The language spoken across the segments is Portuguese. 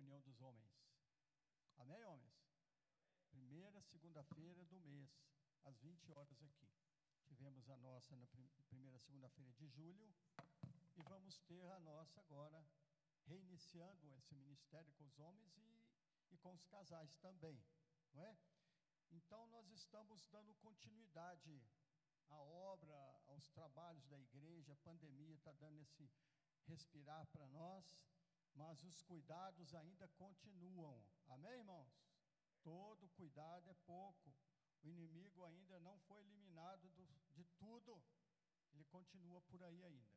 reunião dos homens. Amém, homens? Primeira segunda-feira do mês, às 20 horas aqui. Tivemos a nossa na primeira segunda-feira de julho e vamos ter a nossa agora, reiniciando esse ministério com os homens e com os casais também, não é? Então, nós estamos dando continuidade à obra, aos trabalhos da igreja. A pandemia está dando esse respirar para nós, mas os cuidados ainda continuam. Amém, irmãos? Todo cuidado é pouco. O inimigo ainda não foi eliminado de tudo, ele continua por aí ainda.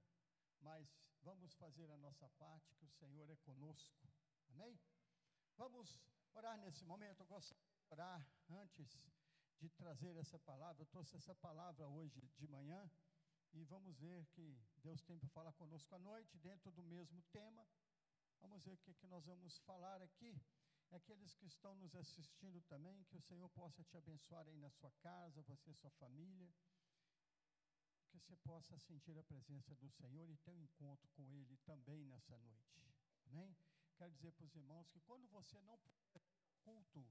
Mas vamos fazer a nossa parte, que o Senhor é conosco. Amém? Vamos orar nesse momento. Eu gostaria de orar antes de trazer essa palavra. Eu trouxe essa palavra hoje de manhã e vamos ver que Deus tem para falar conosco à noite, dentro do mesmo tema. Vamos ver o que nós vamos falar aqui. Aqueles que estão nos assistindo também, que o Senhor possa te abençoar aí na sua casa, você e sua família, que você possa sentir a presença do Senhor e ter um encontro com Ele também nessa noite, amém? Quero dizer para os irmãos que quando você não puder culto,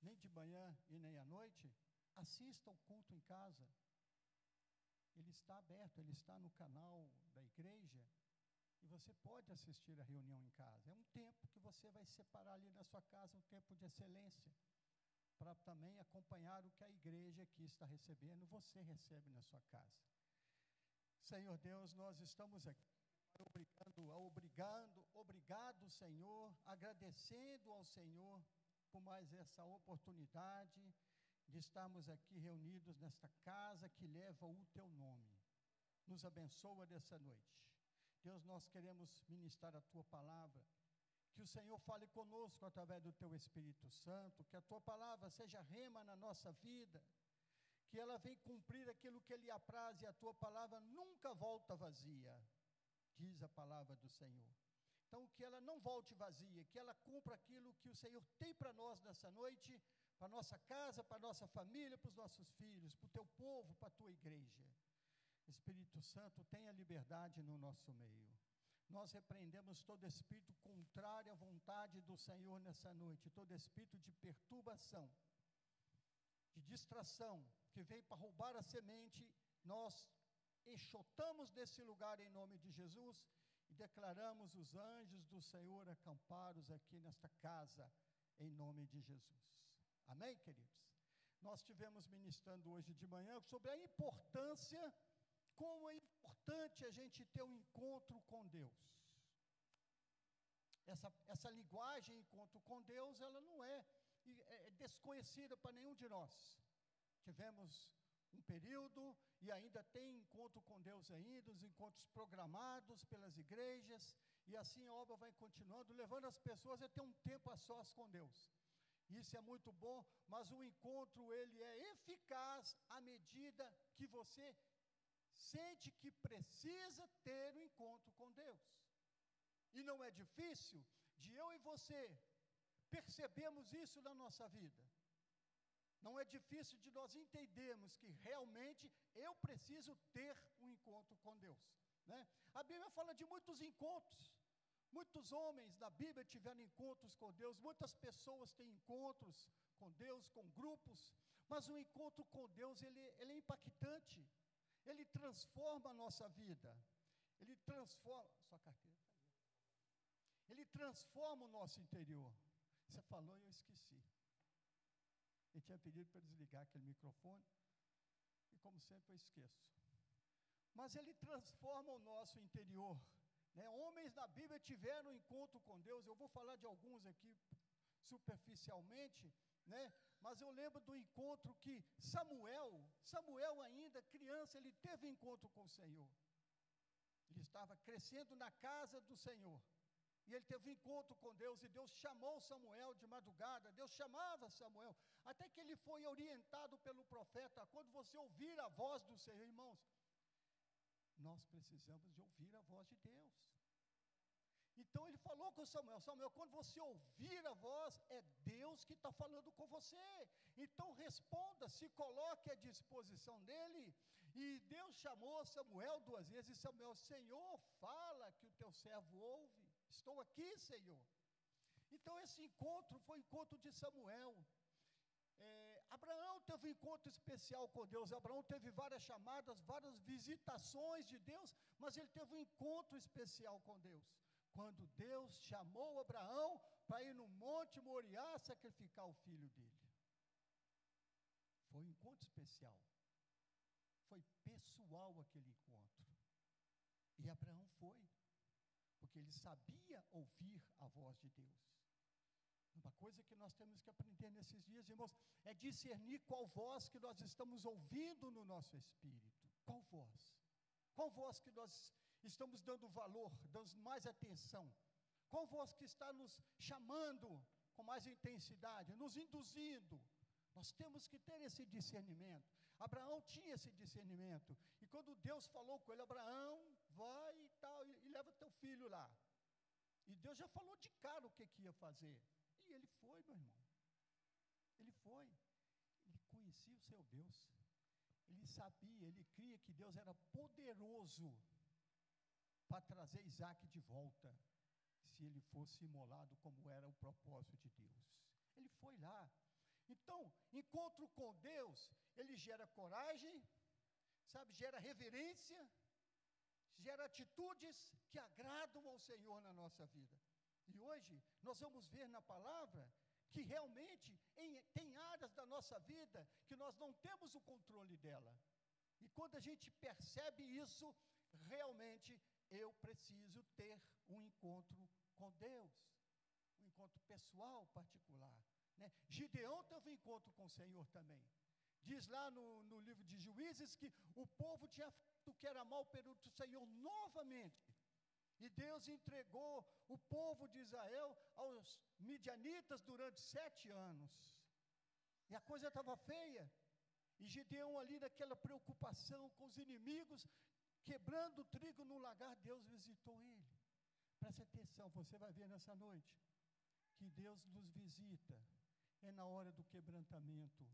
nem de manhã e nem à noite, assista o culto em casa, ele está aberto, ele está no canal da igreja, e você pode assistir a reunião em casa. É um tempo que você vai separar ali na sua casa, um tempo de excelência, para também acompanhar o que a igreja aqui está recebendo, você recebe na sua casa. Senhor Deus, nós estamos aqui, obrigado, Senhor, agradecendo ao Senhor por mais essa oportunidade de estarmos aqui reunidos nesta casa que leva o Teu nome. Nos abençoa dessa noite. Deus, nós queremos ministrar a Tua palavra, que o Senhor fale conosco através do Teu Espírito Santo, que a Tua palavra seja rema na nossa vida, que ela venha cumprir aquilo que lhe apraz e a Tua palavra nunca volta vazia, diz a palavra do Senhor. Então, que ela não volte vazia, que ela cumpra aquilo que o Senhor tem para nós nessa noite, para nossa casa, para nossa família, para os nossos filhos, para o Teu povo, para a Tua igreja. Espírito Santo, tenha liberdade no nosso meio. Nós repreendemos todo espírito contrário à vontade do Senhor nessa noite, todo espírito de perturbação, de distração, que vem para roubar a semente. Nós enxotamos desse lugar em nome de Jesus e declaramos os anjos do Senhor acampados aqui nesta casa, em nome de Jesus. Amém, queridos? Nós tivemos ministrando hoje de manhã sobre a importância... Como é importante a gente ter um encontro com Deus. Essa linguagem, encontro com Deus, ela não é desconhecida para nenhum de nós. Tivemos um período e ainda tem encontro com Deus ainda, os encontros programados pelas igrejas, e assim a obra vai continuando, levando as pessoas a ter um tempo a sós com Deus. Isso é muito bom, mas o encontro, ele é eficaz à medida que você sente que precisa ter um encontro com Deus. E não é difícil de eu e você percebermos isso na nossa vida. Não é difícil de nós entendermos que realmente eu preciso ter um encontro com Deus, né? A Bíblia fala de muitos encontros. Muitos homens da Bíblia tiveram encontros com Deus, muitas pessoas têm encontros com Deus, com grupos, mas o encontro com Deus, ele é impactante. Ele transforma a nossa vida, ele transforma, sua carteira está aí, ele transforma o nosso interior. Você falou e eu esqueci, eu tinha pedido para desligar aquele microfone, e como sempre eu esqueço, mas ele transforma o nosso interior, né? Homens na Bíblia tiveram um encontro com Deus, eu vou falar de alguns aqui superficialmente, né? Mas eu lembro do encontro que Samuel ainda criança, ele teve encontro com o Senhor, ele estava crescendo na casa do Senhor, e ele teve encontro com Deus, e Deus chamou Samuel de madrugada, Deus chamava Samuel, até que ele foi orientado pelo profeta, quando você ouvir a voz do Senhor, irmãos, nós precisamos de ouvir a voz de Deus. Então ele falou com Samuel, Samuel, quando você ouvir a voz, é Deus que está falando com você, então responda, se coloque à disposição dele. E Deus chamou Samuel duas vezes, e Samuel, Senhor, fala que o teu servo ouve, estou aqui, Senhor. Então esse encontro foi o encontro de Samuel. Abraão teve um encontro especial com Deus. Abraão teve várias chamadas, várias visitações de Deus, mas ele teve um encontro especial com Deus, quando Deus chamou Abraão para ir no Monte Moriá sacrificar o filho dele. Foi um encontro especial, foi pessoal aquele encontro, e Abraão foi, porque ele sabia ouvir a voz de Deus. Uma coisa que nós temos que aprender nesses dias, irmãos, é discernir qual voz que nós estamos ouvindo no nosso espírito. Qual voz? Qual voz que nós estamos dando valor, dando mais atenção? Qual voz que está nos chamando com mais intensidade, nos induzindo? Nós temos que ter esse discernimento. Abraão tinha esse discernimento. E quando Deus falou com ele, Abraão, vai e tal, e leva teu filho lá. E Deus já falou de cara o que ia fazer. E ele foi, meu irmão, ele foi, ele conhecia o seu Deus, ele sabia, ele cria que Deus era poderoso para trazer Isaac de volta, se ele fosse imolado como era o propósito de Deus. Ele foi lá. Então, encontro com Deus, ele gera coragem, sabe, gera reverência, gera atitudes que agradam ao Senhor na nossa vida. E hoje, nós vamos ver na palavra que realmente tem áreas da nossa vida que nós não temos o controle dela. E quando a gente percebe isso, realmente eu preciso ter um encontro com Deus, um encontro pessoal, particular, né? Gideão teve um encontro com o Senhor também. Diz lá no livro de Juízes que o povo tinha feito o que era mal perante o Senhor novamente. E Deus entregou o povo de Israel aos midianitas durante 7 anos. E a coisa estava feia. E Gideão ali naquela preocupação com os inimigos, quebrando o trigo no lagar, Deus visitou ele. Preste atenção, você vai ver nessa noite, que Deus nos visita, é na hora do quebrantamento.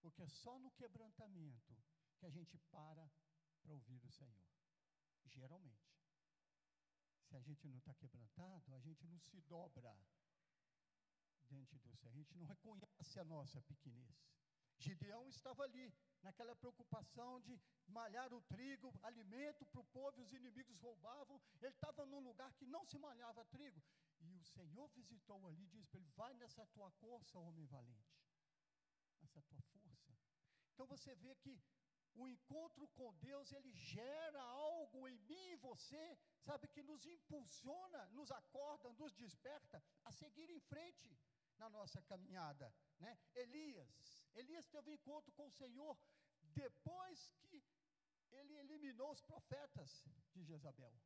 Porque é só no quebrantamento que a gente para ouvir o Senhor. Geralmente. Se a gente não está quebrantado, a gente não se dobra diante do Senhor, a gente não reconhece a nossa pequenez. Gideão estava ali, naquela preocupação de malhar o trigo, alimento para o povo, os inimigos roubavam, ele estava num lugar que não se malhava trigo, e o Senhor visitou ali e disse para ele, vai nessa tua força, homem valente, nessa tua força. Então você vê que o encontro com Deus, ele gera algo em mim e você, sabe, que nos impulsiona, nos acorda, nos desperta a seguir em frente na nossa caminhada, né? Elias teve um encontro com o Senhor depois que ele eliminou os profetas de Jezabel,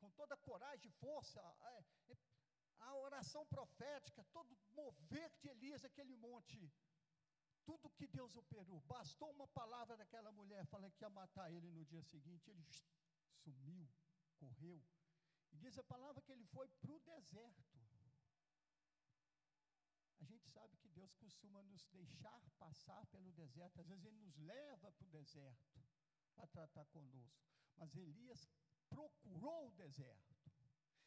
com toda a coragem e força, a oração profética, todo mover de Elias naquele monte. Tudo que Deus operou, bastou uma palavra daquela mulher, falando que ia matar ele no dia seguinte, ele sumiu, correu, e diz a palavra que ele foi para o deserto. A gente sabe que Deus costuma nos deixar passar pelo deserto, às vezes ele nos leva para o deserto, para tratar conosco, mas Elias procurou o deserto.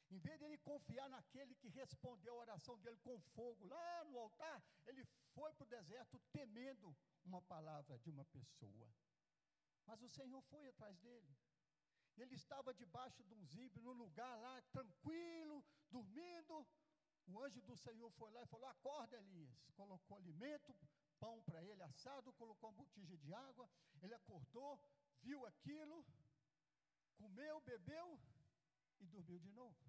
Em vez de ele confiar naquele que respondeu a oração dele com fogo, lá no altar, ele foi para o deserto temendo uma palavra de uma pessoa. Mas o Senhor foi atrás dele. Ele estava debaixo de um zimbro, num lugar lá, tranquilo, dormindo. O anjo do Senhor foi lá e falou, acorda Elias. Colocou alimento, pão para ele assado, colocou uma botija de água. Ele acordou, viu aquilo, comeu, bebeu e dormiu de novo.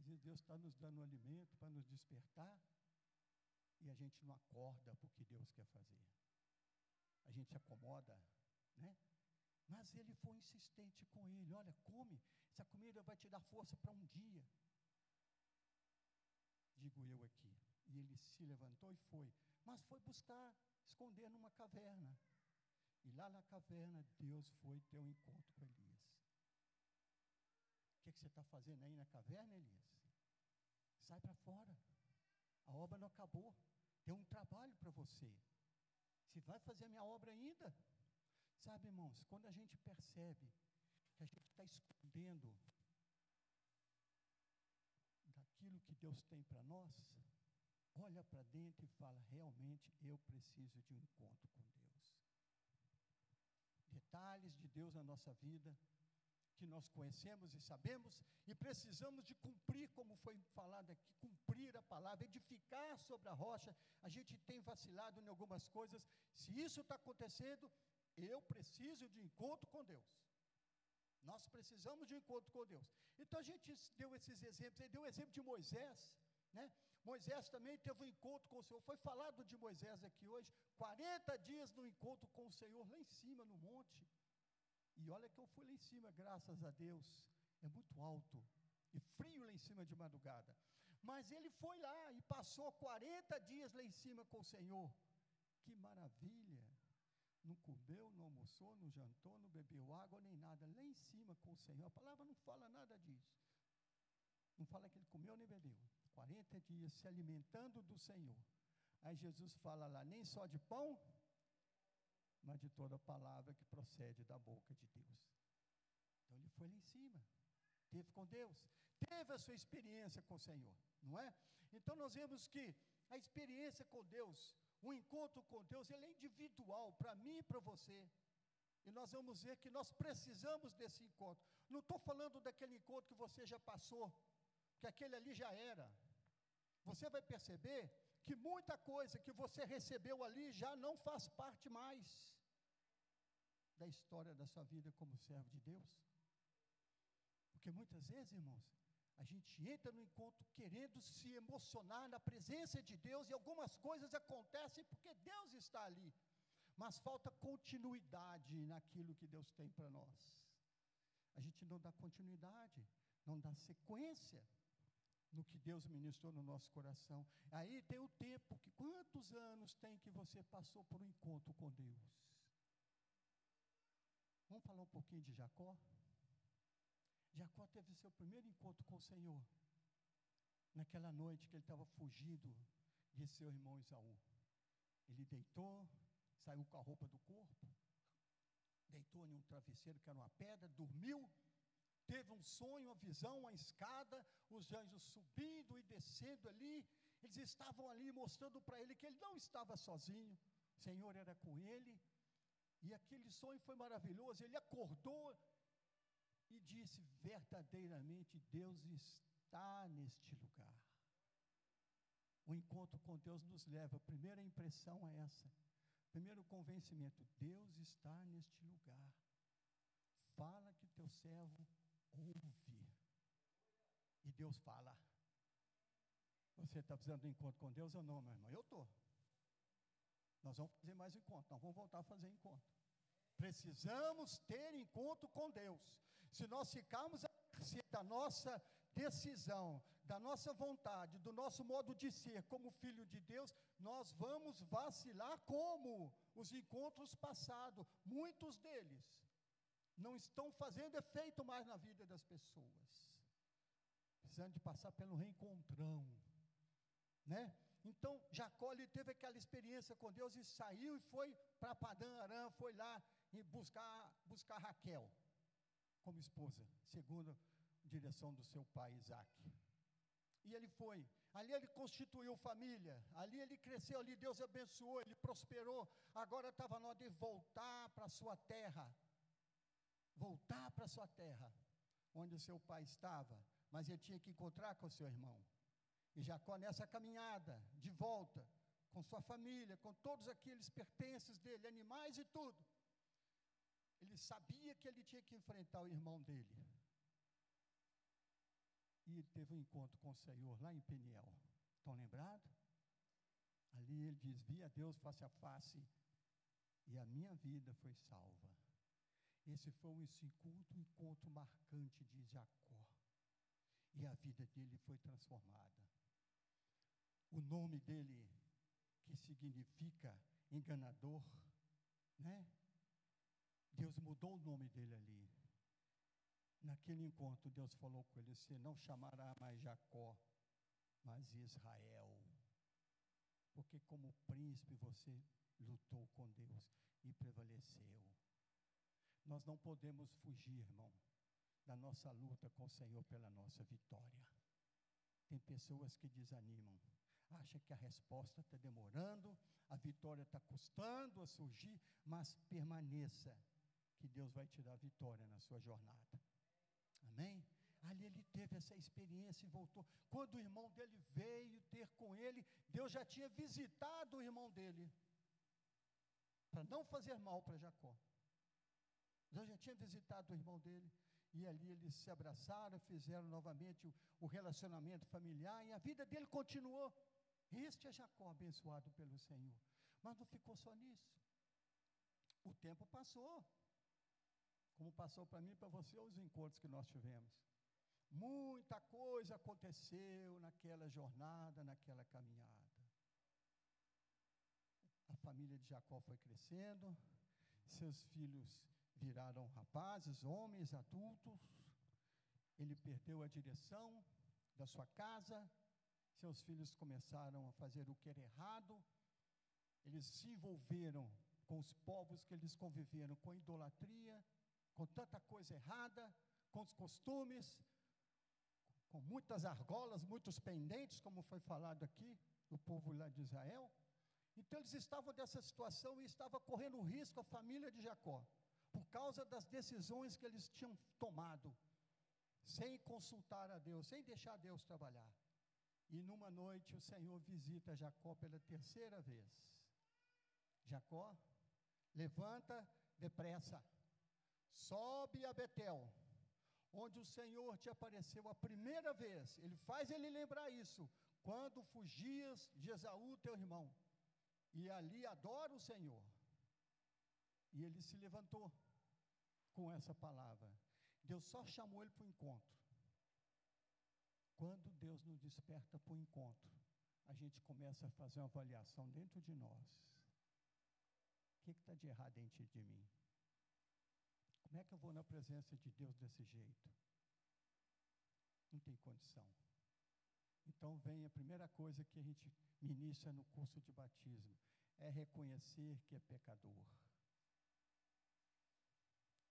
Às vezes Deus está nos dando um alimento para nos despertar, e a gente não acorda para o que Deus quer fazer, a gente se acomoda, né? Mas ele foi insistente com ele, olha, come, essa comida vai te dar força para um dia, digo eu aqui, e ele se levantou e foi, mas foi buscar, esconder numa caverna, e lá na caverna, Deus foi ter um encontro com Elias. O que você está fazendo aí na caverna, Elias? Sai para fora, a obra não acabou, tem um trabalho para você, você vai fazer a minha obra ainda? Sabe, irmãos, quando a gente percebe que a gente está escondendo aquilo que Deus tem para nós, olha para dentro e fala, realmente eu preciso de um encontro com Deus. Detalhes de Deus na nossa vida, que nós conhecemos e sabemos, e precisamos de cumprir, como foi falado aqui, cumprir a palavra, edificar sobre a rocha. A gente tem vacilado em algumas coisas. Se isso está acontecendo, eu preciso de encontro com Deus. Nós precisamos de encontro com Deus. Então a gente deu esses exemplos, ele deu o exemplo de Moisés, né? Moisés também teve um encontro com o Senhor. Foi falado de Moisés aqui hoje, 40 dias no encontro com o Senhor, lá em cima no monte. E olha que eu fui lá em cima, graças a Deus, é muito alto e frio lá em cima de madrugada, mas ele foi lá e passou 40 dias lá em cima com o Senhor. Que maravilha, não comeu, não almoçou, não jantou, não bebeu água nem nada, lá em cima com o Senhor. A palavra não fala nada disso, não fala que ele comeu nem bebeu, 40 dias se alimentando do Senhor. Aí Jesus fala lá, nem só de pão, mas de toda a palavra que procede da boca de Deus. Então ele foi lá em cima, teve com Deus, teve a sua experiência com o Senhor, não é? Então nós vemos que a experiência com Deus, o encontro com Deus, ele é individual, para mim e para você, e nós vamos ver que nós precisamos desse encontro. Não estou falando daquele encontro que você já passou, que aquele ali já era. Você vai perceber que muita coisa que você recebeu ali já não faz parte mais da história da sua vida como servo de Deus. Porque muitas vezes, irmãos, a gente entra no encontro querendo se emocionar na presença de Deus, e algumas coisas acontecem porque Deus está ali, mas falta continuidade naquilo que Deus tem para nós. A gente não dá continuidade, não dá sequência no que Deus ministrou no nosso coração. Aí tem o tempo, que quantos anos tem que você passou por um encontro com Deus? Vamos falar um pouquinho de Jacó? Jacó teve seu primeiro encontro com o Senhor, naquela noite que ele estava fugido de seu irmão Esaú. Ele deitou, saiu com a roupa do corpo, deitou em um travesseiro que era uma pedra, dormiu. Teve um sonho, uma visão, uma escada, os anjos subindo e descendo ali. Eles estavam ali mostrando para ele que ele não estava sozinho, o Senhor era com ele, e aquele sonho foi maravilhoso. Ele acordou e disse, verdadeiramente Deus está neste lugar. O encontro com Deus nos leva, a primeira impressão é essa, primeiro convencimento, Deus está neste lugar, fala que teu servo ouve. E Deus fala. Você está precisando de um encontro com Deus ou não, meu irmão? Eu estou. Nós vamos fazer mais encontro, nós vamos voltar a fazer encontro. Precisamos ter encontro com Deus. Se nós ficarmos a mercê da nossa decisão, da nossa vontade, do nosso modo de ser como filho de Deus, nós vamos vacilar como os encontros passados, muitos deles não estão fazendo efeito mais na vida das pessoas, precisando de passar pelo reencontrão, né? Então Jacó, ele teve aquela experiência com Deus, e saiu e foi para Padã Arã, foi lá e buscar Raquel, como esposa, segundo a direção do seu pai Isaque. E ele foi, ali ele constituiu família, ali ele cresceu, ali Deus abençoou, ele prosperou. Agora estava na hora de voltar para a sua terra, voltar para a sua terra, onde o seu pai estava, mas ele tinha que encontrar com o seu irmão. E Jacó, nessa caminhada, de volta, com sua família, com todos aqueles pertences dele, animais e tudo, ele sabia que ele tinha que enfrentar o irmão dele, e ele teve um encontro com o Senhor, lá em Peniel. Estão lembrados? Ali ele diz, vi a Deus face a face, e a minha vida foi salva. Esse foi um encontro marcante de Jacó, e a vida dele foi transformada. O nome dele, que significa enganador, né? Deus mudou o nome dele ali. Naquele encontro Deus falou com ele, você não chamará mais Jacó, mas Israel, porque como príncipe você lutou com Deus e prevaleceu. Nós não podemos fugir, irmão, da nossa luta com o Senhor pela nossa vitória. Tem pessoas que desanimam, acham que a resposta está demorando, a vitória está custando a surgir, mas permaneça, que Deus vai te dar vitória na sua jornada, amém? Ali ele teve essa experiência e voltou. Quando o irmão dele veio ter com ele, Deus já tinha visitado o irmão dele, para não fazer mal para Jacó. Deus já tinha visitado o irmão dele, e ali eles se abraçaram, fizeram novamente o relacionamento familiar, e a vida dele continuou. Este é Jacó abençoado pelo Senhor. Mas não ficou só nisso. O tempo passou, como passou para mim e para você os encontros que nós tivemos. Muita coisa aconteceu naquela jornada, naquela caminhada. A família de Jacó foi crescendo, seus filhos viraram rapazes, homens, adultos. Ele perdeu a direção da sua casa, seus filhos começaram a fazer o que era errado, eles se envolveram com os povos que eles conviveram, com idolatria, com tanta coisa errada, com os costumes, com muitas argolas, muitos pendentes, como foi falado aqui, do povo lá de Israel. Então eles estavam nessa situação e estava correndo risco a família de Jacó, por causa das decisões que eles tinham tomado, sem consultar a Deus, sem deixar Deus trabalhar. E numa noite o Senhor visita Jacó pela terceira vez. Jacó, levanta depressa, sobe a Betel, onde o Senhor te apareceu a primeira vez. Ele faz ele lembrar isso, quando fugias de Esaú teu irmão, e ali adora o Senhor. E ele se levantou com essa palavra. Deus só chamou ele para o encontro. Quando Deus nos desperta para o encontro, a gente começa a fazer uma avaliação dentro de nós. O que está de errado dentro de mim? Como é que eu vou na presença de Deus desse jeito? Não tem condição. Então vem a primeira coisa que a gente ministra no curso de batismo, é reconhecer que é pecador.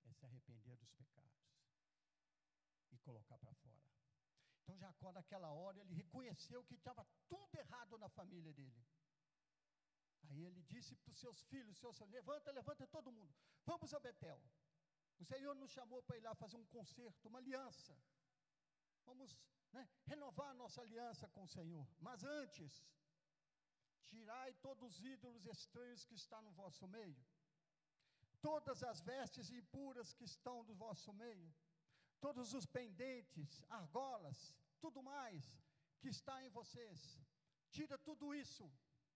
É se arrepender dos pecados e colocar para fora. Então Jacó naquela hora, ele reconheceu que estava tudo errado na família dele. Aí ele disse para os seus filhos, levanta todo mundo, vamos a Betel, o Senhor nos chamou para ir lá fazer um concerto, uma aliança, vamos renovar a nossa aliança com o Senhor, mas antes, tirai todos os ídolos estranhos que estão no vosso meio, todas as vestes impuras que estão do vosso meio, todos os pendentes, argolas, tudo mais que está em vocês, tira tudo isso,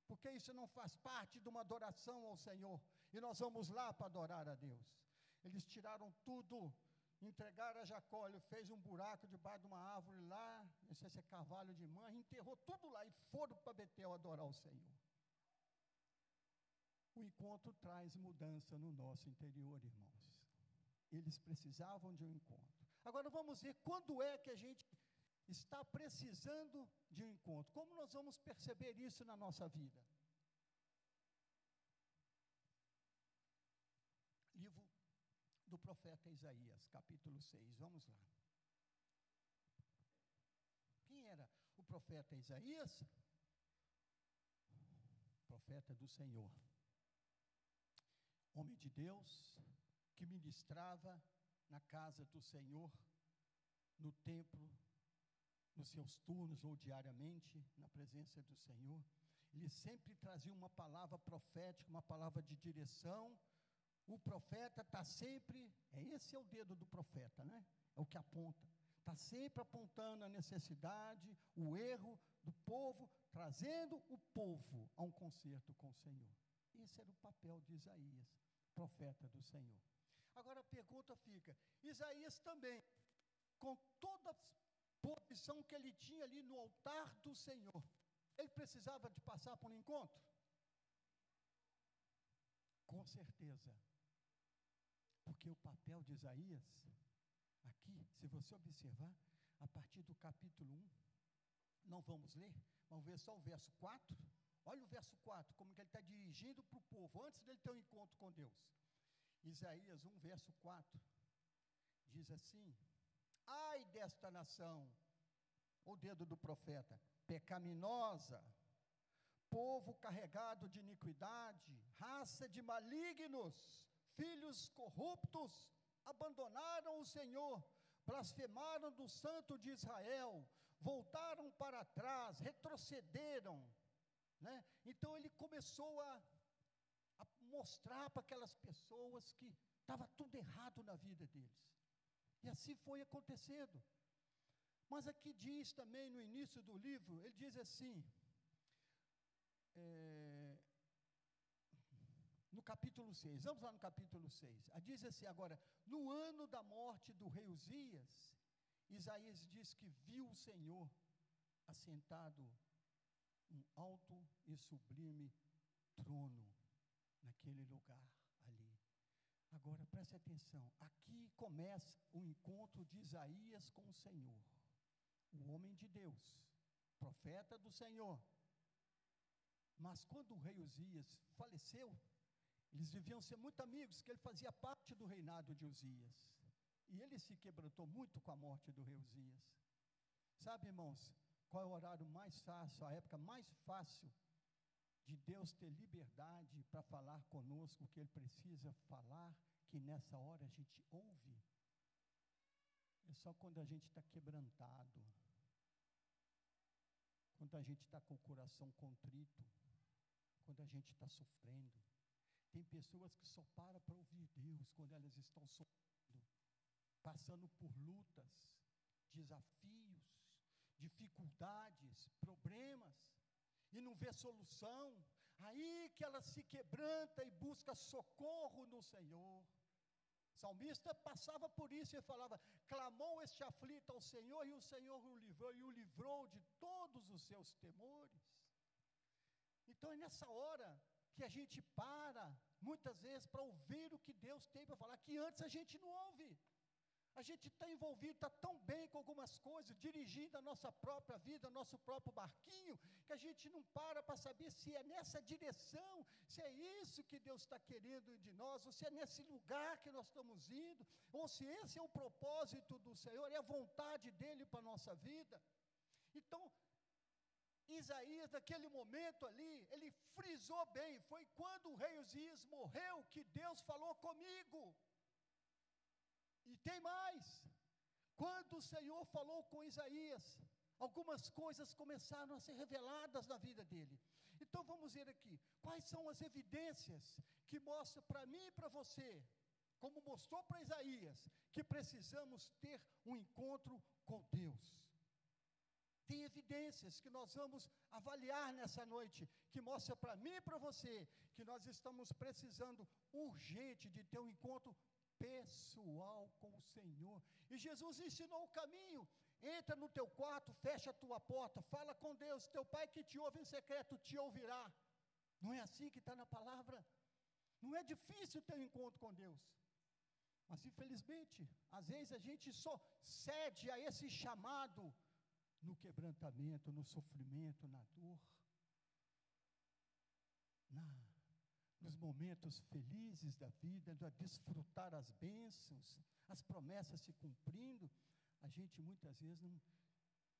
porque isso não faz parte de uma adoração ao Senhor, e nós vamos lá para adorar a Deus. Eles tiraram tudo, entregaram a Jacó, ele fez um buraco debaixo de uma árvore lá, não sei se é carvalho de mãe, enterrou tudo lá, e foram para Betel adorar o Senhor. O encontro traz mudança no nosso interior, irmãos. Eles precisavam de um encontro. Agora vamos ver quando é que a gente está precisando de um encontro. Como nós vamos perceber isso na nossa vida? Livro do profeta Isaías, capítulo 6, vamos lá. Quem era o profeta Isaías? Profeta do Senhor. Homem de Deus, que ministrava na casa do Senhor, no templo, nos seus turnos ou diariamente, na presença do Senhor. Ele sempre trazia uma palavra profética, uma palavra de direção. O profeta está sempre, esse é o dedo do profeta, é o que aponta, está sempre apontando a necessidade, o erro do povo, trazendo o povo a um concerto com o Senhor. Esse era o papel de Isaías, profeta do Senhor. Agora a pergunta fica, Isaías também, com toda a posição que ele tinha ali no altar do Senhor, ele precisava de passar por um encontro? Com certeza, porque o papel de Isaías, aqui, se você observar, a partir do capítulo 1, não vamos ler, vamos ver só o verso 4, olha o verso 4, como que ele está dirigindo para o povo, antes dele ter um encontro com Deus. Isaías 1, verso 4, diz assim: ai desta nação, o dedo do profeta, pecaminosa, povo carregado de iniquidade, raça de malignos, filhos corruptos, abandonaram o Senhor, blasfemaram do Santo de Israel, voltaram para trás, retrocederam, né? Então ele começou a mostrar para aquelas pessoas que estava tudo errado na vida deles, e assim foi acontecendo. Mas aqui diz também no início do livro, ele diz assim, no capítulo 6, vamos lá no capítulo 6, diz assim agora, no ano da morte do rei Uzias, Isaías diz que viu o Senhor assentado num alto e sublime trono, naquele lugar ali. Agora, preste atenção, aqui começa o encontro de Isaías com o Senhor, o homem de Deus, profeta do Senhor. Mas quando o rei Uzias faleceu, eles deviam ser muito amigos, que ele fazia parte do reinado de Uzias, e ele se quebrantou muito com a morte do rei Uzias. Sabe, irmãos, qual é o horário mais fácil, a época mais fácil de Deus ter liberdade para falar conosco o que Ele precisa falar, que nessa hora a gente ouve? É só quando a gente está quebrantado, quando a gente está com o coração contrito, quando a gente está sofrendo. Tem pessoas que só param para ouvir Deus quando elas estão sofrendo, passando por lutas, desafios, dificuldades, problemas, e não vê solução, aí que ela se quebranta e busca socorro no Senhor. O salmista passava por isso e falava, clamou este aflito ao Senhor, e o Senhor o livrou de todos os seus temores. Então é nessa hora que a gente para, muitas vezes, para ouvir o que Deus tem para falar, que antes a gente não ouve. A gente está envolvido, está tão bem com algumas coisas, dirigindo a nossa própria vida, nosso próprio barquinho, que a gente não para saber se é nessa direção, se é isso que Deus está querendo de nós, ou se é nesse lugar que nós estamos indo, ou se esse é o propósito do Senhor, é a vontade dEle para a nossa vida. Então, Isaías, naquele momento ali, ele frisou bem, foi quando o rei Uzias morreu que Deus falou comigo. E tem mais, quando o Senhor falou com Isaías, algumas coisas começaram a ser reveladas na vida dele. Então vamos ver aqui, quais são as evidências que mostram para mim e para você, como mostrou para Isaías, que precisamos ter um encontro com Deus. Tem evidências que nós vamos avaliar nessa noite, que mostra para mim e para você, que nós estamos precisando urgente de ter um encontro pessoal com o Senhor. E Jesus ensinou o caminho. Entra no teu quarto, fecha a tua porta, fala com Deus, teu Pai que te ouve em secreto te ouvirá. Não é assim que está na palavra? Não é difícil ter um encontro com Deus, mas infelizmente, às vezes a gente só cede a esse chamado no quebrantamento, no sofrimento, na dor, nos momentos felizes da vida, a desfrutar as bênçãos, as promessas se cumprindo. A gente muitas vezes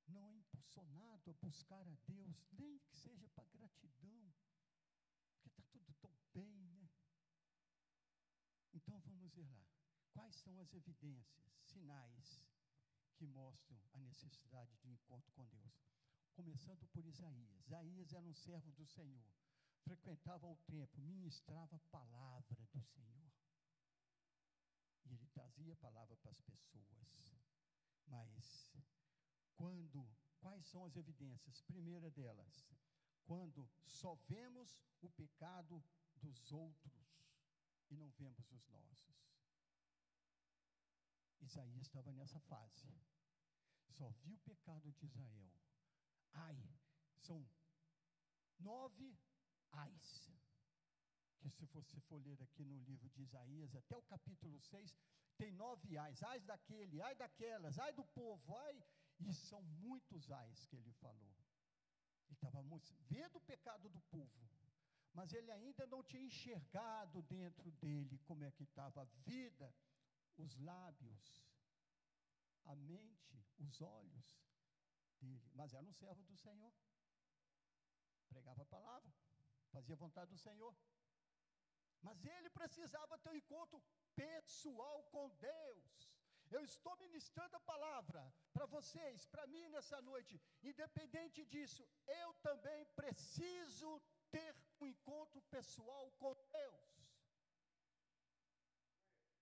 não é impulsionado a buscar a Deus, nem que seja para gratidão, porque está tudo tão bem, né? Então vamos ver lá, quais são as evidências, sinais, que mostram a necessidade de um encontro com Deus? Começando por Isaías. Isaías era um servo do Senhor, frequentava o templo, ministrava a palavra do Senhor, e ele trazia a palavra para as pessoas. Mas, quais são as evidências? Primeira delas, quando só vemos o pecado dos outros, e não vemos os nossos. Isaías estava nessa fase, só viu o pecado de Israel. São 9 ais, que se você for ler aqui no livro de Isaías, até o capítulo 6, tem 9 ais, ais daquele, ai daquelas, ai do povo, ai, e são muitos ais que ele falou. Ele estava vendo o pecado do povo, mas ele ainda não tinha enxergado dentro dele como é que estava a vida, os lábios, a mente, os olhos. dele, mas era um servo do Senhor, pregava a palavra, fazia a vontade do Senhor, mas ele precisava ter um encontro pessoal com Deus. Eu estou ministrando a palavra para vocês, para mim nessa noite. Independente disso, eu também preciso ter um encontro pessoal com Deus.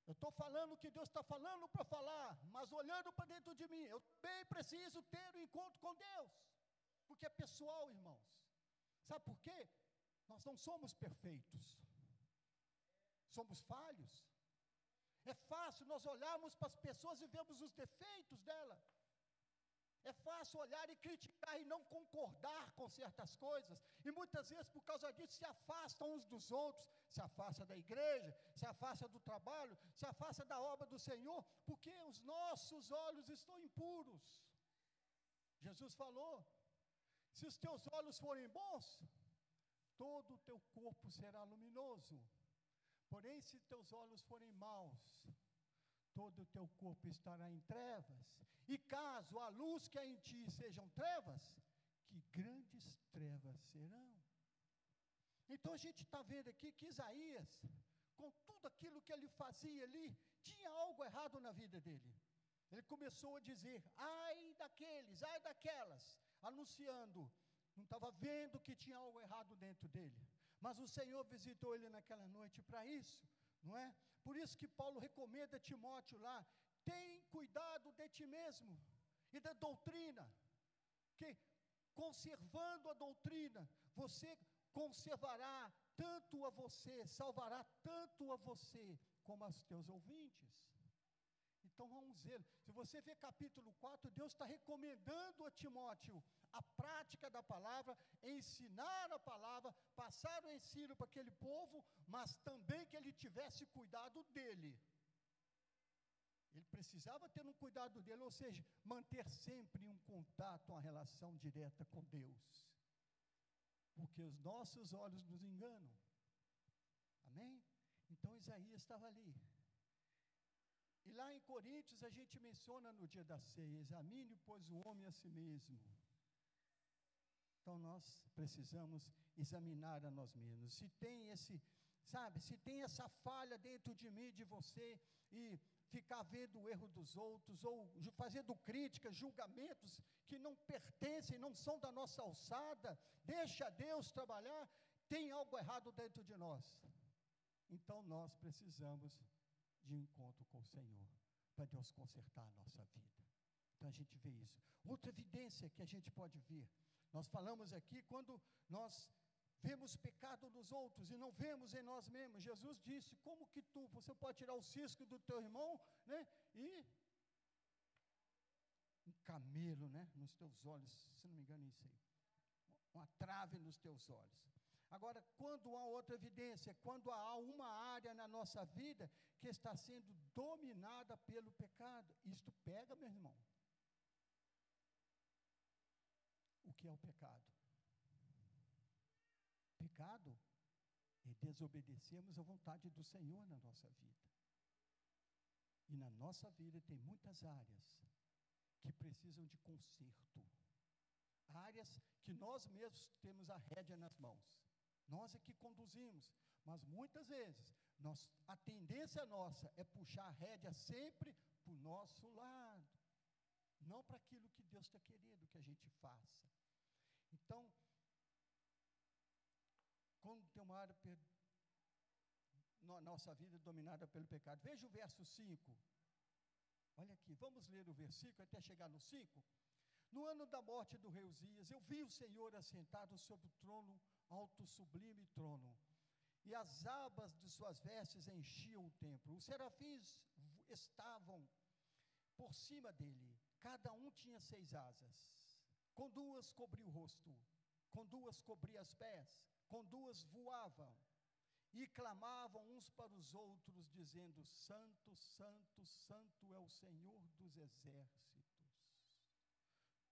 Eu estou falando o que Deus está falando para falar, mas olhando para dentro de mim, eu também preciso ter um encontro com Deus, porque é pessoal, irmãos. Sabe por quê? Nós não somos perfeitos, somos falhos. É fácil nós olharmos para as pessoas e vermos os defeitos dela. É fácil olhar e criticar e não concordar com certas coisas. E muitas vezes por causa disso se afastam uns dos outros. Se afasta da igreja, se afasta do trabalho, se afasta da obra do Senhor, porque os nossos olhos estão impuros. Jesus falou: se os teus olhos forem bons, todo o teu corpo será luminoso. Porém, se teus olhos forem maus, todo o teu corpo estará em trevas. E caso a luz que há em ti sejam trevas, que grandes trevas serão. Então a gente está vendo aqui que Isaías, com tudo aquilo que ele fazia ali, tinha algo errado na vida dele. Ele começou a dizer: ai daqueles, ai daquelas, anunciando, não estava vendo que tinha algo errado dentro dele. Mas o Senhor visitou ele naquela noite para isso, não é? Por isso que Paulo recomenda a Timóteo lá: tem cuidado de ti mesmo e da doutrina, que conservando a doutrina, você conservará tanto a você, salvará tanto a você, como aos teus ouvintes. Então vamos ver, se você vê capítulo 4, Deus está recomendando a Timóteo a prática da palavra, ensinar a palavra, passar o ensino para aquele povo, mas também que ele tivesse cuidado dele. Ele precisava ter um cuidado dele, ou seja, manter sempre um contato, uma relação direta com Deus, porque os nossos olhos nos enganam, amém? Então Isaías estava ali. E lá em Coríntios a gente menciona no dia da ceia: examine, pois, o homem a si mesmo. Então nós precisamos examinar a nós mesmos. Se tem esse, sabe, se tem essa falha dentro de mim, de você, e ficar vendo o erro dos outros, ou fazendo críticas, julgamentos que não pertencem, não são da nossa alçada, deixa Deus trabalhar, tem algo errado dentro de nós. Então nós precisamos de encontro com o Senhor, para Deus consertar a nossa vida. Então a gente vê isso. Outra evidência que a gente pode ver, nós falamos aqui, quando nós vemos pecado nos outros e não vemos em nós mesmos. Jesus disse: como que você pode tirar o cisco do teu irmão, né, e um camelo, né, nos teus olhos, se não me engano é isso aí, uma trave nos teus olhos. Agora, quando há outra evidência, quando há uma área na nossa vida que está sendo dominada pelo pecado, isto pega, meu irmão. O que é o pecado? Pecado é desobedecermos à vontade do Senhor na nossa vida. E na nossa vida tem muitas áreas que precisam de conserto. Áreas que nós mesmos temos a rédea nas mãos. Nós é que conduzimos, mas muitas vezes, a tendência nossa é puxar a rédea sempre para o nosso lado, não para aquilo que Deus está querendo que a gente faça. Então, quando tem uma área na nossa vida dominada pelo pecado, veja o verso 5, olha aqui, vamos ler o versículo até chegar no 5. No ano da morte do rei Uzias, eu vi o Senhor assentado sobre o trono, alto, sublime trono, e as abas de suas vestes enchiam o templo. Os serafins estavam por cima dele, cada um tinha 6 asas, com 2 cobria o rosto, com 2 cobria os pés, com 2 voavam, e clamavam uns para os outros, dizendo: santo, santo, santo é o Senhor dos exércitos,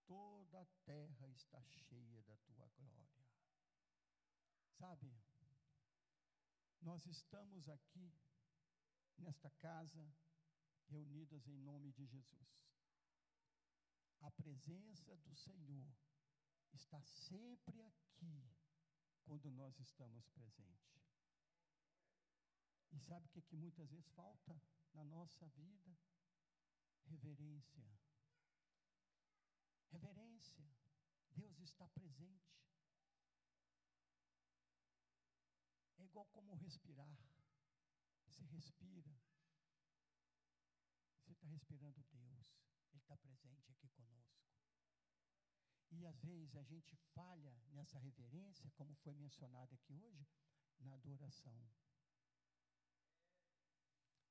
toda a terra está cheia da tua glória. Sabe, nós estamos aqui, nesta casa, reunidas em nome de Jesus. A presença do Senhor está sempre aqui quando nós estamos presentes. E sabe o que, que muitas vezes falta na nossa vida? Reverência. Reverência. Deus está presente. É igual como respirar. Você respira. Você está respirando Deus. Ele está presente aqui conosco. E às vezes a gente falha nessa reverência, como foi mencionado aqui hoje, na adoração.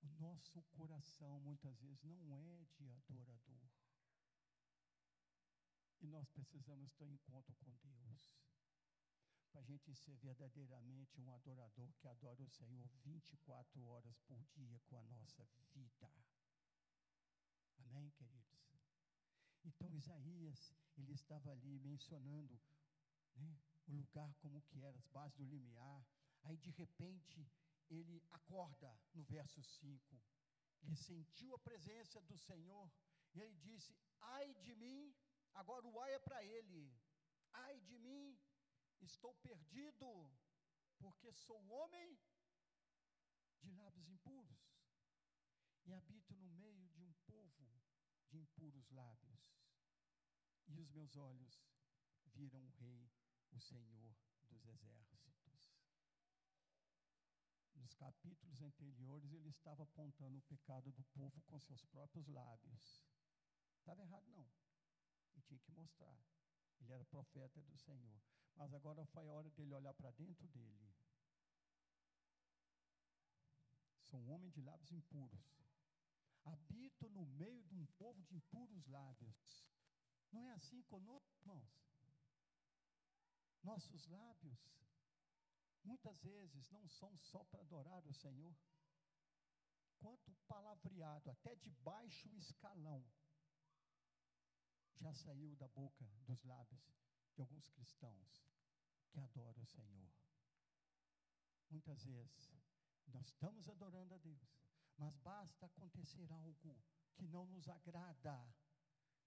O nosso coração muitas vezes não é de adorador. E nós precisamos ter um encontro com Deus, para a gente ser verdadeiramente um adorador que adora o Senhor 24 horas por dia com a nossa vida. Amém, queridos? Então Isaías, ele estava ali mencionando, né, o lugar como que era, as bases do limiar. Aí de repente ele acorda no verso 5, ele sentiu a presença do Senhor, e ele disse: ai de mim. Agora o ai é para ele. Ai de mim, estou perdido, porque sou homem de lábios impuros, e habito no meio de um povo de impuros lábios, e os meus olhos viram o Rei, o Senhor dos Exércitos. Nos capítulos anteriores, ele estava apontando o pecado do povo com seus próprios lábios. Estava errado, não. E tinha que mostrar. Ele era profeta do Senhor. Mas agora foi a hora dele olhar para dentro dele. Sou um homem de lábios impuros. Habito no meio de um povo de impuros lábios. Não é assim conosco, irmãos? Nossos lábios, muitas vezes, não são só para adorar o Senhor, quanto palavreado, até de baixo escalão, já saiu da boca, dos lábios, de alguns cristãos que adoram o Senhor. Muitas vezes, nós estamos adorando a Deus, mas basta acontecer algo que não nos agrada,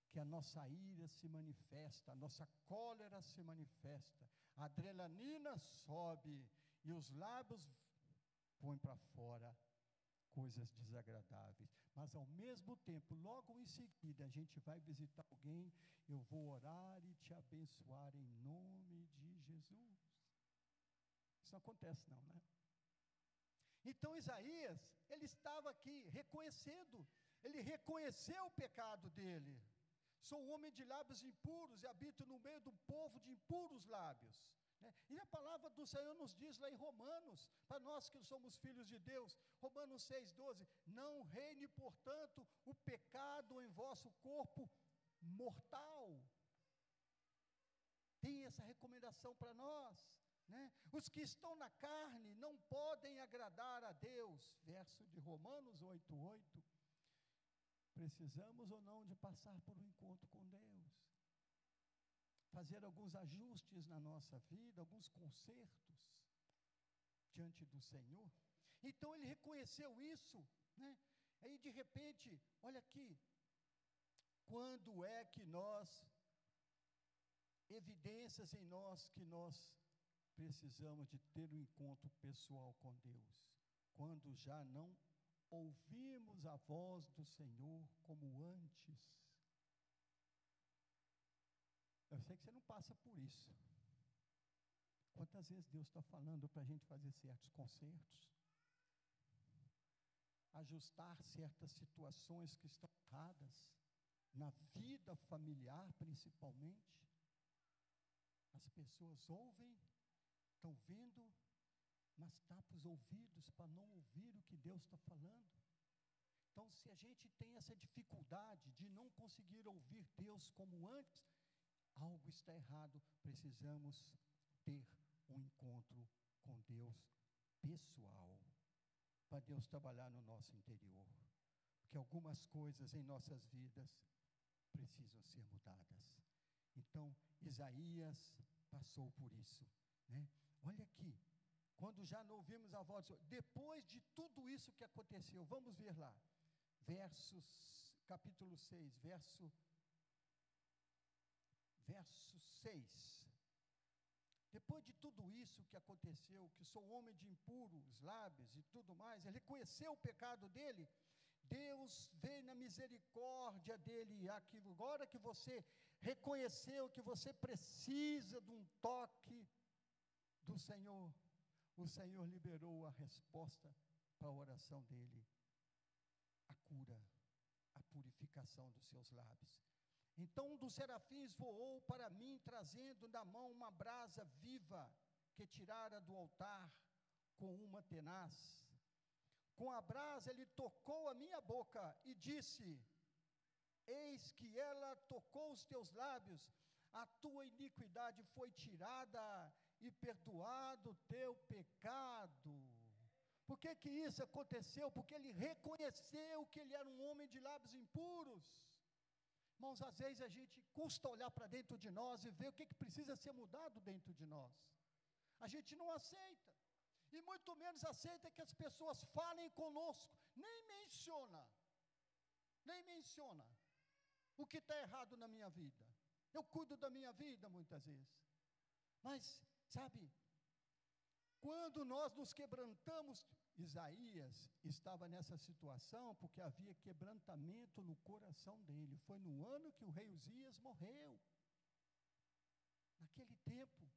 que a nossa ira se manifesta, a nossa cólera se manifesta, a adrenalina sobe, e os lábios põem para fora coisas desagradáveis. Mas ao mesmo tempo, logo em seguida, a gente vai visitar alguém, eu vou orar e te abençoar em nome de Jesus. Isso não acontece não, né? Então Isaías, ele estava aqui reconhecendo, ele reconheceu o pecado dele. Sou um homem de lábios impuros e habito no meio de um povo de impuros lábios, né? E a palavra do Senhor nos diz lá em Romanos, para nós que somos filhos de Deus, Romanos 6,12, não reine, portanto, o pecado em vosso corpo mortal. Tem essa recomendação para nós, né? Os que estão na carne não podem agradar a Deus, verso de Romanos 8,8. Precisamos ou não de passar por um encontro com Deus, fazer alguns ajustes na nossa vida, alguns consertos diante do Senhor. Então ele reconheceu isso, né? Aí de repente, olha aqui, quando é que nós, evidências em nós que nós precisamos de ter um encontro pessoal com Deus, quando já não ouvimos a voz do Senhor como antes. Eu sei que você não passa por isso. Quantas vezes Deus está falando para a gente fazer certos consertos, ajustar certas situações que estão erradas, na vida familiar principalmente. As pessoas ouvem, estão vendo, mas tapa os ouvidos para não ouvir o que Deus está falando. Então, se a gente tem essa dificuldade de não conseguir ouvir Deus como antes, algo está errado. Precisamos ter um encontro com Deus pessoal, para Deus trabalhar no nosso interior, porque algumas coisas em nossas vidas precisam ser mudadas. Então, Isaías passou por isso, né? Olha aqui, quando já não ouvimos a voz do Senhor, depois de tudo isso que aconteceu, vamos ver lá, capítulo 6, verso verso 6, depois de tudo isso que aconteceu, que sou homem de impuros lábios e tudo mais, ele reconheceu o pecado dele, Deus veio na misericórdia dele, aquilo, agora que você reconheceu que você precisa de um toque do Senhor, o Senhor liberou a resposta para a oração dele, a cura, a purificação dos seus lábios. Então um dos serafins voou para mim, trazendo na mão uma brasa viva, que tirara do altar com uma tenaz. Com a brasa ele tocou a minha boca e disse: eis que ela tocou os teus lábios, a tua iniquidade foi tirada e perdoado o teu pecado. Por que isso aconteceu? Porque ele reconheceu que ele era um homem de lábios impuros. Irmãos, às vezes a gente custa olhar para dentro de nós e ver o que precisa ser mudado dentro de nós. A gente não aceita, e muito menos aceita que as pessoas falem conosco, nem menciona o que está errado na minha vida. Eu cuido da minha vida muitas vezes, mas sabe, quando nós nos quebrantamos, Isaías estava nessa situação, porque havia quebrantamento no coração dele, foi no ano que o rei Uzias morreu, naquele tempo,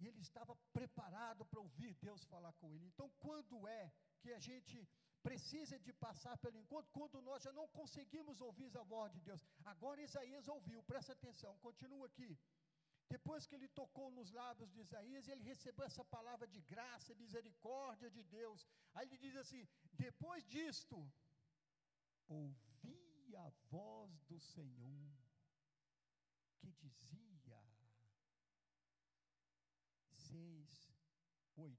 e ele estava preparado para ouvir Deus falar com ele. Então quando é que a gente precisa de passar pelo encontro? Quando nós já não conseguimos ouvir a voz de Deus. Agora Isaías ouviu, presta atenção, continua aqui. Depois que ele tocou nos lábios de Isaías, ele recebeu essa palavra de graça e misericórdia de Deus. Aí ele diz assim: depois disto, ouvi a voz do Senhor, que dizia, 6:8,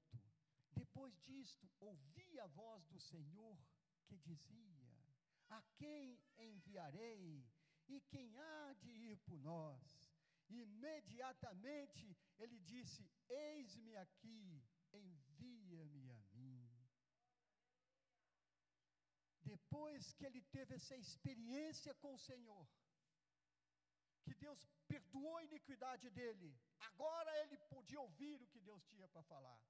depois disto, ouvi a voz do Senhor, que dizia: a quem enviarei, e quem há de ir por nós? Imediatamente ele disse: eis-me aqui, envia-me a mim. Depois que ele teve essa experiência com o Senhor, que Deus perdoou a iniquidade dele, agora ele podia ouvir o que Deus tinha para falar.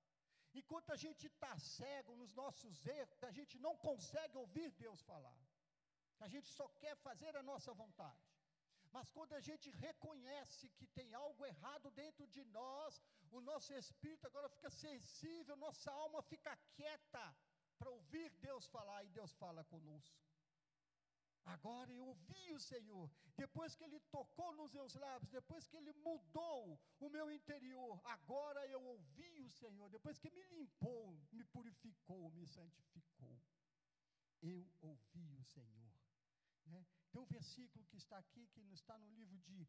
Enquanto a gente está cego nos nossos erros, a gente não consegue ouvir Deus falar, a gente só quer fazer a nossa vontade. Mas quando a gente reconhece que tem algo errado dentro de nós, o nosso espírito agora fica sensível, nossa alma fica quieta para ouvir Deus falar, e Deus fala conosco. Agora eu ouvi o Senhor, depois que Ele tocou nos meus lábios, depois que Ele mudou o meu interior, agora eu ouvi o Senhor, depois que me limpou, me purificou, me santificou, eu ouvi o Senhor. Né? Tem um versículo que está aqui, que está no livro de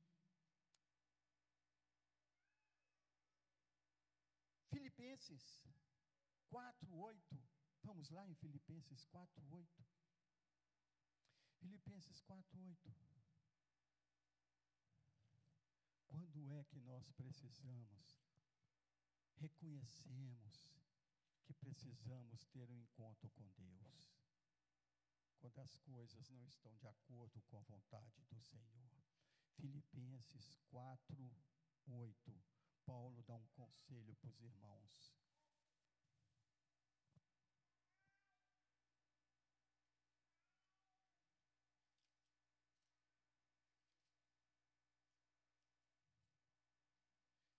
Filipenses 4:8, vamos lá em Filipenses 4:8, Filipenses 4:8, quando é que nós precisamos, reconhecemos que precisamos ter um encontro com Deus? Quando as coisas não estão de acordo com a vontade do Senhor. Filipenses 4:8, Paulo dá um conselho para os irmãos.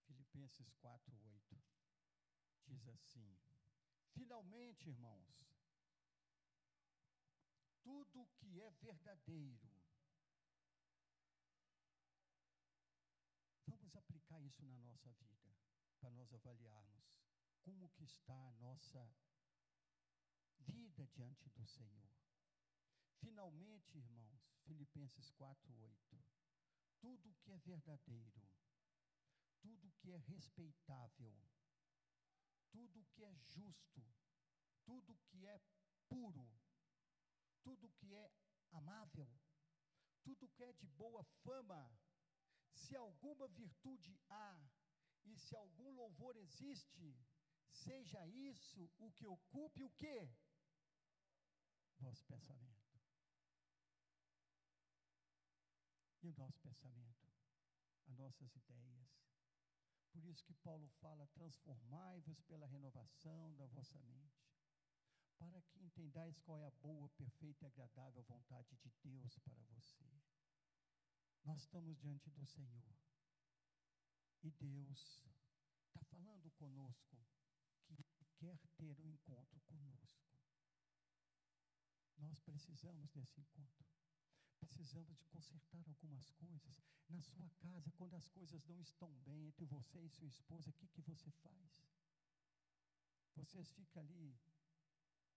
Filipenses 4:8, diz assim: finalmente, irmãos, tudo o que é verdadeiro, vamos aplicar isso na nossa vida, para nós avaliarmos como que está a nossa vida diante do Senhor. Finalmente, irmãos, Filipenses 4:8, tudo o que é verdadeiro, tudo o que é respeitável, tudo o que é justo, tudo o que é puro, tudo que é amável, tudo que é de boa fama, se alguma virtude há, e se algum louvor existe, seja isso o que ocupe o quê? Vosso pensamento. E o nosso pensamento as nossas ideias. Por isso que Paulo fala, transformai-vos pela renovação da vossa mente, para que entendais qual é a boa, perfeita e agradável vontade de Deus para você. Nós estamos diante do Senhor, e Deus está falando conosco, que Ele quer ter um encontro conosco. Nós precisamos desse encontro. Precisamos de consertar algumas coisas. Na sua casa, quando as coisas não estão bem entre você e sua esposa, o que você faz? Vocês ficam ali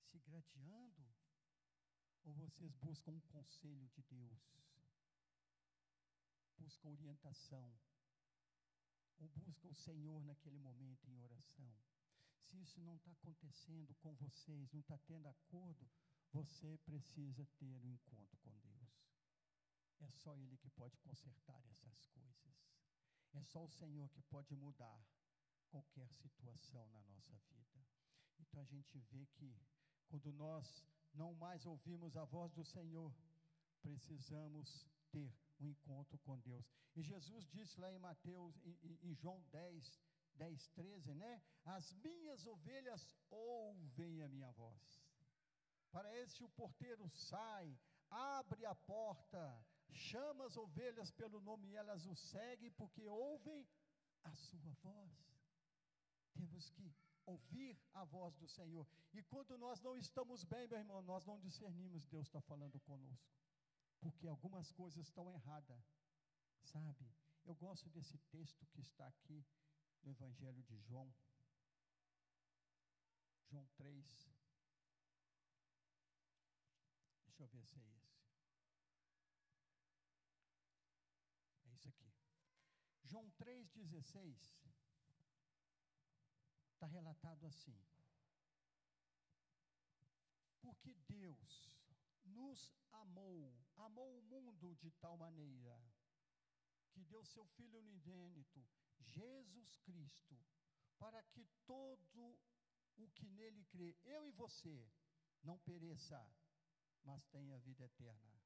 se gradeando? Ou vocês buscam um conselho de Deus? Buscam orientação? Ou buscam o Senhor naquele momento em oração? Se isso não está acontecendo com vocês, não está tendo acordo, você precisa ter um encontro com Deus. É só Ele que pode consertar essas coisas. É só o Senhor que pode mudar qualquer situação na nossa vida. Então a gente vê que quando nós não mais ouvimos a voz do Senhor, precisamos ter um encontro com Deus. E Jesus disse lá em Mateus, em João 10:13, né? As minhas ovelhas ouvem a minha voz. Para este o porteiro sai, abre a porta, chama as ovelhas pelo nome e elas o seguem, porque ouvem a sua voz. Temos que ouvir a voz do Senhor. E quando nós não estamos bem, meu irmão, nós não discernimos, Deus está falando conosco, porque algumas coisas estão erradas, sabe? Eu gosto desse texto que está aqui no Evangelho de João, João 3, deixa eu ver se é esse. É isso aqui. João 3,16. Está relatado assim. Porque Deus nos amou, amou o mundo de tal maneira, que deu seu Filho unigênito, Jesus Cristo, para que todo o que nele crê, eu e você, não pereça, mas tem a vida eterna.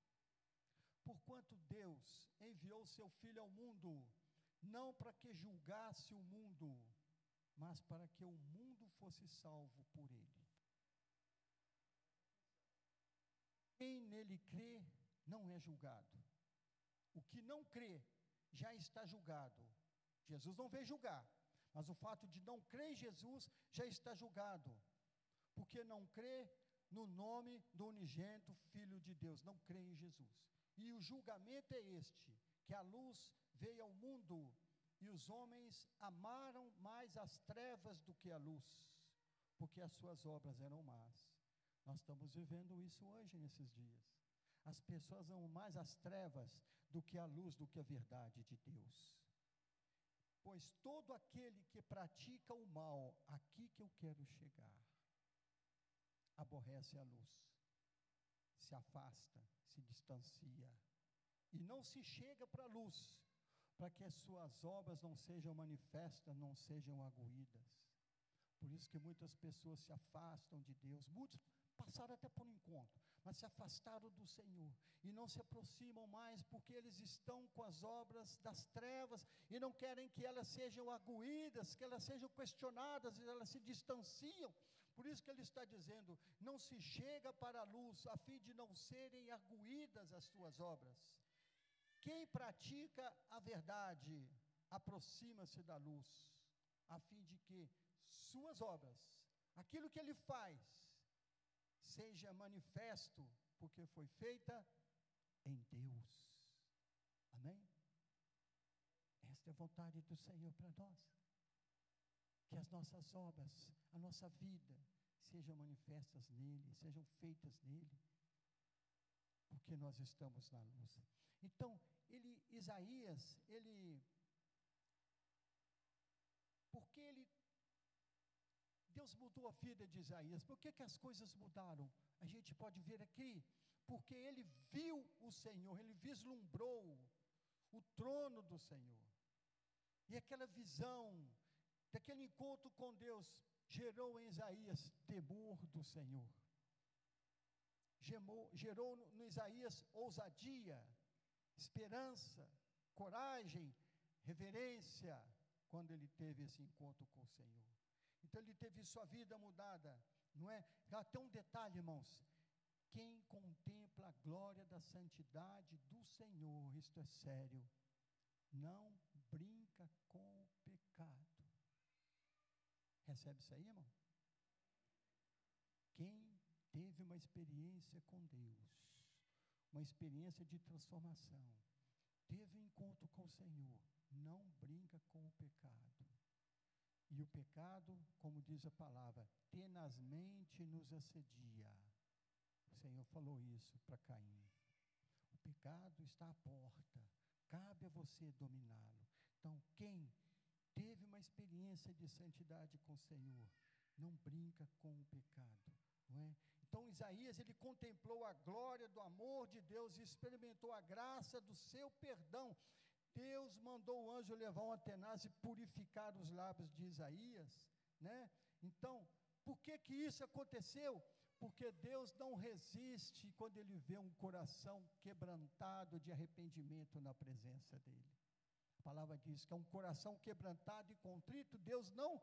Porquanto Deus enviou seu Filho ao mundo, não para que julgasse o mundo, mas para que o mundo fosse salvo por ele. Quem nele crê, não é julgado. O que não crê, já está julgado. Jesus não veio julgar, mas o fato de não crer em Jesus, já está julgado, porque não crê no nome do unigênito Filho de Deus, não crê em Jesus. E o julgamento é este, que a luz veio ao mundo, e os homens amaram mais as trevas do que a luz, porque as suas obras eram más. Nós estamos vivendo isso hoje, nesses dias. As pessoas amam mais as trevas do que a luz, do que a verdade de Deus. Pois todo aquele que pratica o mal, aqui que eu quero chegar, aborrece a luz, se afasta, se distancia, e não se chega para a luz, para que as suas obras não sejam manifestas, não sejam aguídas. Por isso que muitas pessoas se afastam de Deus, muitos passaram até por um encontro, mas se afastaram do Senhor, e não se aproximam mais, porque eles estão com as obras das trevas, e não querem que elas sejam aguídas, que elas sejam questionadas, e elas se distanciam. Por isso que ele está dizendo, não se chega para a luz, a fim de não serem aguídas as suas obras. Quem pratica a verdade, aproxima-se da luz, a fim de que suas obras, aquilo que ele faz, seja manifesto, porque foi feita em Deus. Amém? Esta é a vontade do Senhor para nós, que as nossas obras, a nossa vida, sejam manifestas nele, sejam feitas nele, porque nós estamos na luz. Então, Isaías, Deus mudou a vida de Isaías. Por que as coisas mudaram? A gente pode ver aqui, porque ele viu o Senhor, ele vislumbrou o trono do Senhor, e aquela visão, daquele encontro com Deus, gerou em Isaías temor do Senhor, gerou no Isaías ousadia, esperança, coragem, reverência quando ele teve esse encontro com o Senhor. Então ele teve sua vida mudada, não é? Até um detalhe, irmãos: quem contempla a glória da santidade do Senhor, isto é sério, não brinca com o pecado. Recebe isso aí, irmão? Quem teve uma experiência com Deus, uma experiência de transformação, teve um encontro com o Senhor, não brinca com o pecado. E o pecado, como diz a palavra, tenazmente nos assedia. O Senhor falou isso para Caim. O pecado está à porta, cabe a você dominá-lo. Então, quem teve uma experiência de santidade com o Senhor, não brinca com o pecado, não é? Então, Isaías, ele contemplou a glória do amor de Deus e experimentou a graça do seu perdão. Deus mandou o anjo levar uma tenaz e purificar os lábios de Isaías, né? Então, por que isso aconteceu? Porque Deus não resiste quando Ele vê um coração quebrantado de arrependimento na presença dEle. A palavra diz que é um coração quebrantado e contrito, Deus não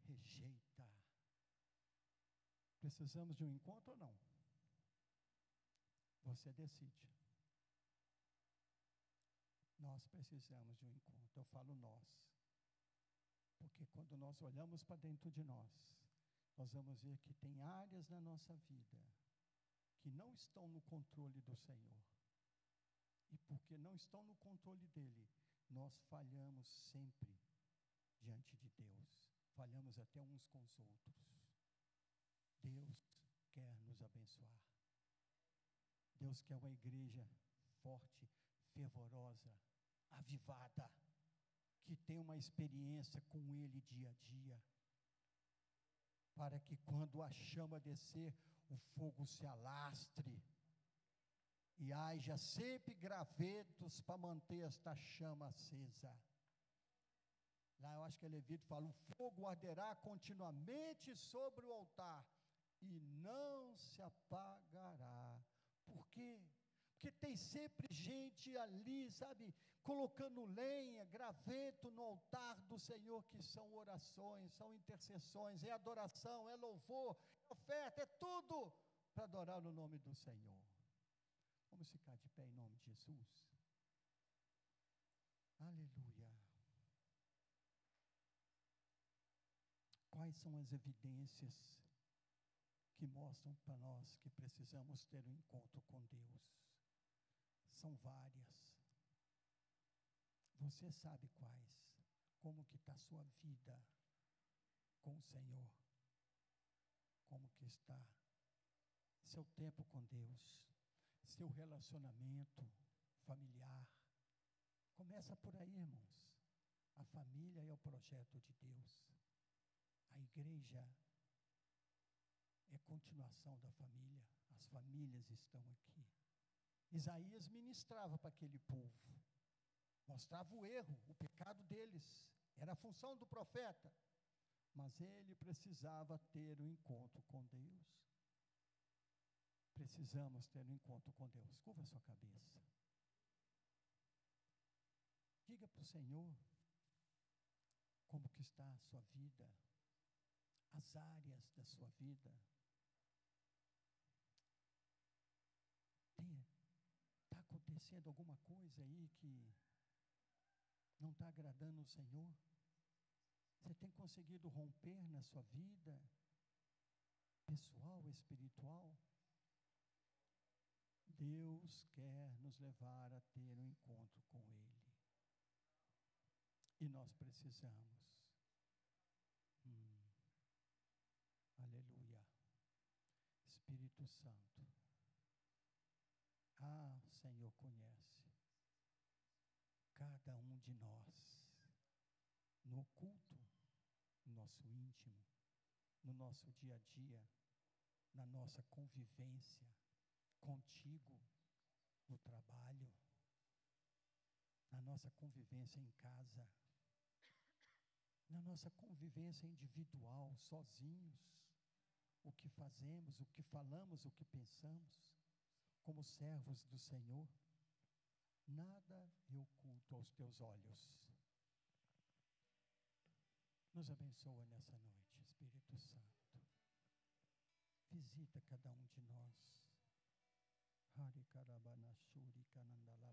rejeita. Precisamos de um encontro ou não? Você decide. Nós precisamos de um encontro, eu falo nós, porque quando nós olhamos para dentro de nós, nós vamos ver que tem áreas na nossa vida que não estão no controle do Senhor, e porque não estão no controle dEle, nós falhamos sempre diante de Deus, falhamos até uns com os outros. Deus quer nos abençoar, Deus quer uma igreja forte, fervorosa, avivada, que tem uma experiência com Ele dia a dia, para que quando a chama descer, o fogo se alastre, e haja sempre gravetos para manter esta chama acesa. Lá eu acho que é Levítico, fala: o fogo arderá continuamente sobre o altar, e não se apagará. Por quê? Porque tem sempre gente ali, sabe, colocando lenha, graveto no altar do Senhor, que são orações, são intercessões, é adoração, é louvor, é oferta, é tudo para adorar no nome do Senhor. Vamos ficar de pé em nome de Jesus? Aleluia. Quais são as evidências que mostram para nós que precisamos ter um encontro com Deus? São várias, você sabe quais, como que está a sua vida com o Senhor, como que está seu tempo com Deus, seu relacionamento familiar. Começa por aí, irmãos, a família é o projeto de Deus, a igreja é continuação da família, as famílias estão aqui. Isaías ministrava para aquele povo, mostrava o erro, o pecado deles, era a função do profeta, mas ele precisava ter um encontro com Deus. Precisamos ter um encontro com Deus. Curva a sua cabeça, diga para o Senhor como que está a sua vida, as áreas da sua vida. Está acontecendo alguma coisa aí que não está agradando o Senhor? Você tem conseguido romper na sua vida pessoal, espiritual? Deus quer nos levar a ter um encontro com Ele, e nós precisamos. Aleluia. Espírito Santo, o Senhor conhece cada um de nós, no oculto, no nosso íntimo, no nosso dia a dia, na nossa convivência contigo, no trabalho, na nossa convivência em casa, na nossa convivência individual, sozinhos, o que fazemos, o que falamos, o que pensamos. Como servos do Senhor, nada é oculto aos teus olhos, Nos abençoa nessa noite, Espírito Santo. Visita cada um de nós. Hari Karabana Suri Kanandala.